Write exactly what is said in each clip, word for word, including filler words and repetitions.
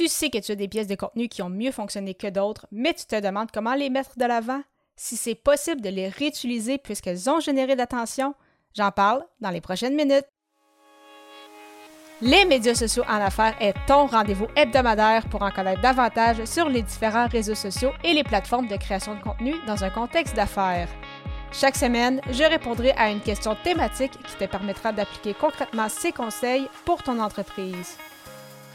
Tu sais que tu as des pièces de contenu qui ont mieux fonctionné que d'autres, mais tu te demandes comment les mettre de l'avant, si c'est possible de les réutiliser puisqu'elles ont généré d'attention. J'en parle dans les prochaines minutes. Les médias sociaux en affaires est ton rendez-vous hebdomadaire pour en connaître davantage sur les différents réseaux sociaux et les plateformes de création de contenu dans un contexte d'affaires. Chaque semaine, je répondrai à une question thématique qui te permettra d'appliquer concrètement ces conseils pour ton entreprise.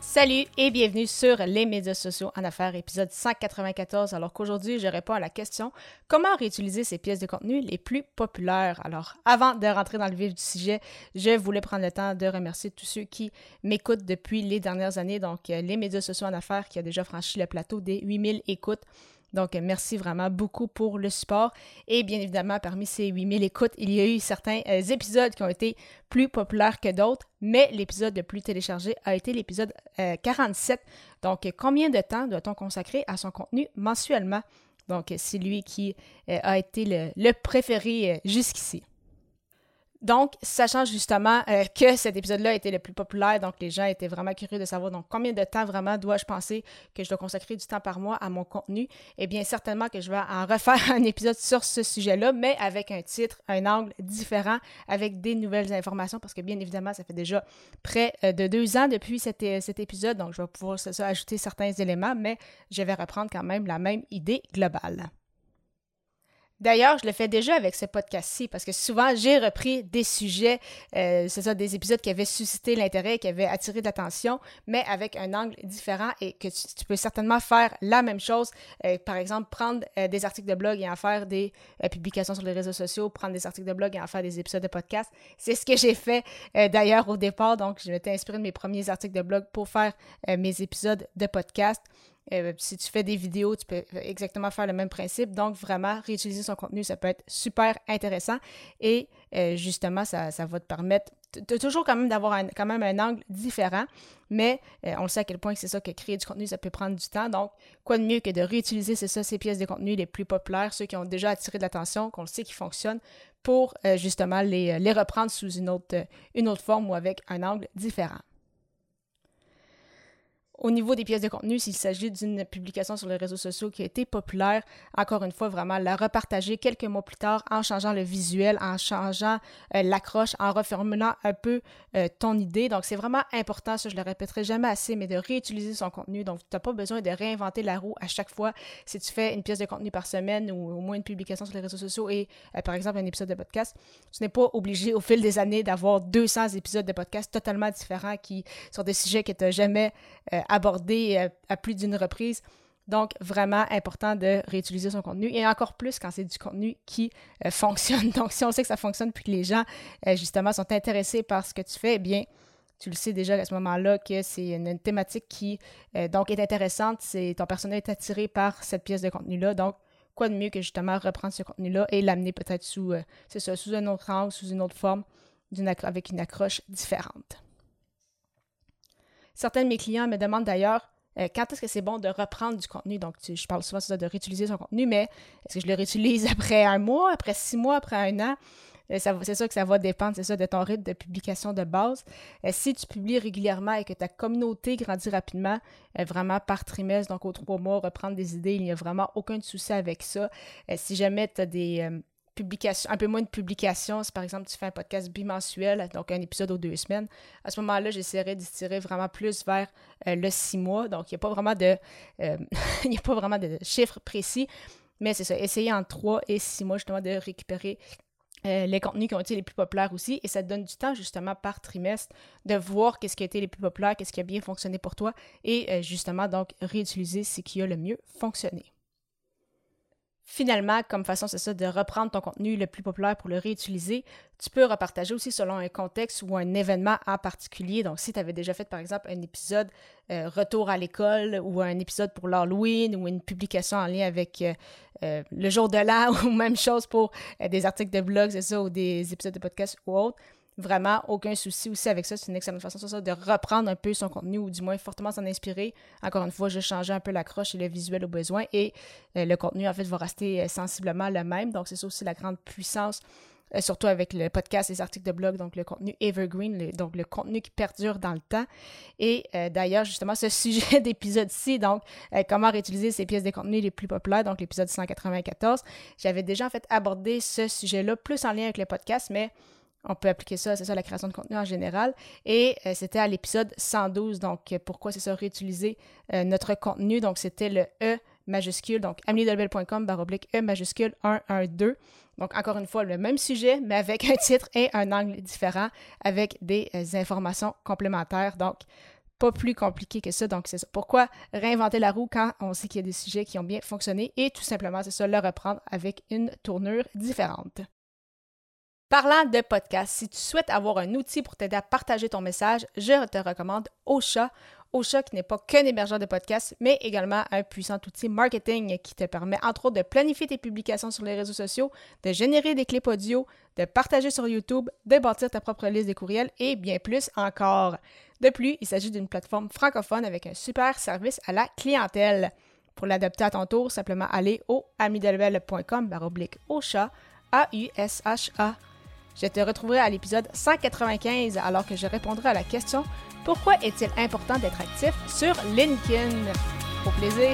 Salut et bienvenue sur Les médias sociaux en affaires, épisode cent quatre-vingt-quatorze. Alors qu'aujourd'hui, je réponds à la question « Comment réutiliser ces pièces de contenu les plus populaires? » Alors, avant de rentrer dans le vif du sujet, je voulais prendre le temps de remercier tous ceux qui m'écoutent depuis les dernières années. Donc, Les médias sociaux en affaires qui a déjà franchi le plateau des huit mille écoutes. Donc, merci vraiment beaucoup pour le support. Et bien évidemment, parmi ces huit mille écoutes, il y a eu certains euh, épisodes qui ont été plus populaires que d'autres, mais l'épisode le plus téléchargé a été l'épisode euh, quarante-sept. Donc, combien de temps doit-on consacrer à son contenu mensuellement? Donc, c'est lui qui euh, a été le, le préféré euh, jusqu'ici. Donc, sachant justement euh, que cet épisode-là était le plus populaire, donc les gens étaient vraiment curieux de savoir donc combien de temps vraiment dois-je penser que je dois consacrer du temps par mois à mon contenu, eh bien certainement que je vais en refaire un épisode sur ce sujet-là, mais avec un titre, un angle différent, avec des nouvelles informations, parce que bien évidemment, ça fait déjà près de deux ans depuis cet, cet épisode, donc je vais pouvoir ça, ça, ajouter certains éléments, mais je vais reprendre quand même la même idée globale. D'ailleurs, je le fais déjà avec ce podcast-ci parce que souvent, j'ai repris des sujets, euh, c'est ça, des épisodes qui avaient suscité l'intérêt, qui avaient attiré de l'attention, mais avec un angle différent et que tu, tu peux certainement faire la même chose. Euh, par exemple, prendre euh, des articles de blog et en faire des euh, publications sur les réseaux sociaux, prendre des articles de blog et en faire des épisodes de podcast. C'est ce que j'ai fait euh, d'ailleurs au départ. Donc, je m'étais inspirée de mes premiers articles de blog pour faire euh, mes épisodes de podcast. Euh, si tu fais des vidéos, tu peux exactement faire le même principe. Donc, vraiment, réutiliser son contenu, ça peut être super intéressant. Et euh, justement, ça, ça va te permettre de toujours quand même d'avoir un, quand même un angle différent. Mais euh, on le sait à quel point c'est ça que créer du contenu, ça peut prendre du temps. Donc, quoi de mieux que de réutiliser, c'est ça, ces pièces de contenu les plus populaires, ceux qui ont déjà attiré de l'attention, qu'on le sait qui fonctionnent, pour euh, justement les, les reprendre sous une autre, une autre forme ou avec un angle différent. Au niveau des pièces de contenu, s'il s'agit d'une publication sur les réseaux sociaux qui a été populaire, encore une fois, vraiment la repartager quelques mois plus tard en changeant le visuel, en changeant euh, l'accroche, en reformulant un peu euh, ton idée. Donc, c'est vraiment important, ça je le répéterai jamais assez, mais de réutiliser son contenu. Donc, tu n'as pas besoin de réinventer la roue à chaque fois. Si tu fais une pièce de contenu par semaine ou au moins une publication sur les réseaux sociaux et, euh, par exemple, un épisode de podcast, tu n'es pas obligé au fil des années d'avoir deux cents épisodes de podcast totalement différents qui sur des sujets que tu n'as jamais euh, abordé à plus d'une reprise. Donc, vraiment important de réutiliser son contenu et encore plus quand c'est du contenu qui euh, fonctionne. Donc, si on sait que ça fonctionne puis que les gens, euh, justement, sont intéressés par ce que tu fais, eh bien, tu le sais déjà à ce moment-là que c'est une, une thématique qui, euh, donc, est intéressante. C'est, ton personnel est attiré par cette pièce de contenu-là. Donc, quoi de mieux que, justement, reprendre ce contenu-là et l'amener peut-être sous, euh, c'est ça, sous un autre angle, sous une autre forme, d'une accro- avec une accroche différente. Certains de mes clients me demandent d'ailleurs euh, quand est-ce que c'est bon de reprendre du contenu. Donc, tu, je parle souvent de, de réutiliser son contenu, mais est-ce que je le réutilise après un mois, après six mois, après un an? Euh, ça, c'est sûr que ça va dépendre, c'est ça, de ton rythme de publication de base. Euh, si tu publies régulièrement et que ta communauté grandit rapidement, euh, vraiment par trimestre, donc aux trois mois, reprendre des idées, il n'y a vraiment aucun souci avec ça. Euh, si jamais tu as des... Euh, Publication, un peu moins de publication, si par exemple tu fais un podcast bimensuel, donc un épisode aux deux semaines, à ce moment-là, j'essaierai d'étirer vraiment plus vers euh, le six mois. Donc, il n'y a pas vraiment de euh, il n'y a pas vraiment de chiffres précis, mais c'est ça, essayer en trois et six mois justement de récupérer euh, les contenus qui ont été les plus populaires aussi. Et ça te donne du temps justement par trimestre de voir qu'est-ce qui a été les plus populaires, qu'est-ce qui a bien fonctionné pour toi et euh, justement donc réutiliser ce qui a le mieux fonctionné. Finalement, comme façon, c'est ça, de reprendre ton contenu le plus populaire pour le réutiliser. Tu peux repartager aussi selon un contexte ou un événement en particulier. Donc, si tu avais déjà fait, par exemple, un épisode euh, retour à l'école ou un épisode pour l'Halloween ou une publication en lien avec euh, euh, le jour de l'an ou même chose pour euh, des articles de blog, c'est ça, ou des épisodes de podcast ou autre, vraiment, aucun souci aussi avec ça. C'est une excellente façon, c'est ça, de reprendre un peu son contenu ou du moins fortement s'en inspirer. Encore une fois, je changeais un peu l'accroche et le visuel au besoin et euh, le contenu, en fait, va rester euh, sensiblement le même. Donc, c'est ça aussi la grande puissance, euh, surtout avec le podcast, les articles de blog, donc le contenu evergreen, le, donc le contenu qui perdure dans le temps. Et euh, d'ailleurs, justement, ce sujet d'épisode-ci, donc euh, comment réutiliser ces pièces de contenu les plus populaires, donc l'épisode cent quatre-vingt-quatorze, j'avais déjà, en fait, abordé ce sujet-là, plus en lien avec le podcast, mais on peut appliquer ça, c'est ça, la création de contenu en général. Et euh, c'était à l'épisode cent douze, donc euh, pourquoi, c'est ça, réutiliser euh, notre contenu. Donc, c'était le E majuscule, donc ameliedelobel point com baroblique E majuscule cent douze. Donc, encore une fois, le même sujet, mais avec un titre et un angle différent, avec des euh, informations complémentaires. Donc, pas plus compliqué que ça. Donc, c'est ça. Pourquoi réinventer la roue quand on sait qu'il y a des sujets qui ont bien fonctionné et tout simplement, c'est ça, le reprendre avec une tournure différente. Parlant de podcast, si tu souhaites avoir un outil pour t'aider à partager ton message, je te recommande Ausha. Ausha qui n'est pas qu'un hébergeur de podcast, mais également un puissant outil marketing qui te permet entre autres de planifier tes publications sur les réseaux sociaux, de générer des clips audio, de partager sur YouTube, de bâtir ta propre liste de courriels et bien plus encore. De plus, il s'agit d'une plateforme francophone avec un super service à la clientèle. Pour l'adopter à ton tour, simplement aller au ameliedelobel point com baroblique Ausha, A U S H A. Je te retrouverai à l'épisode cent quatre-vingt-quinze alors que je répondrai à la question « Pourquoi est-il important d'être actif sur LinkedIn ?» Au plaisir!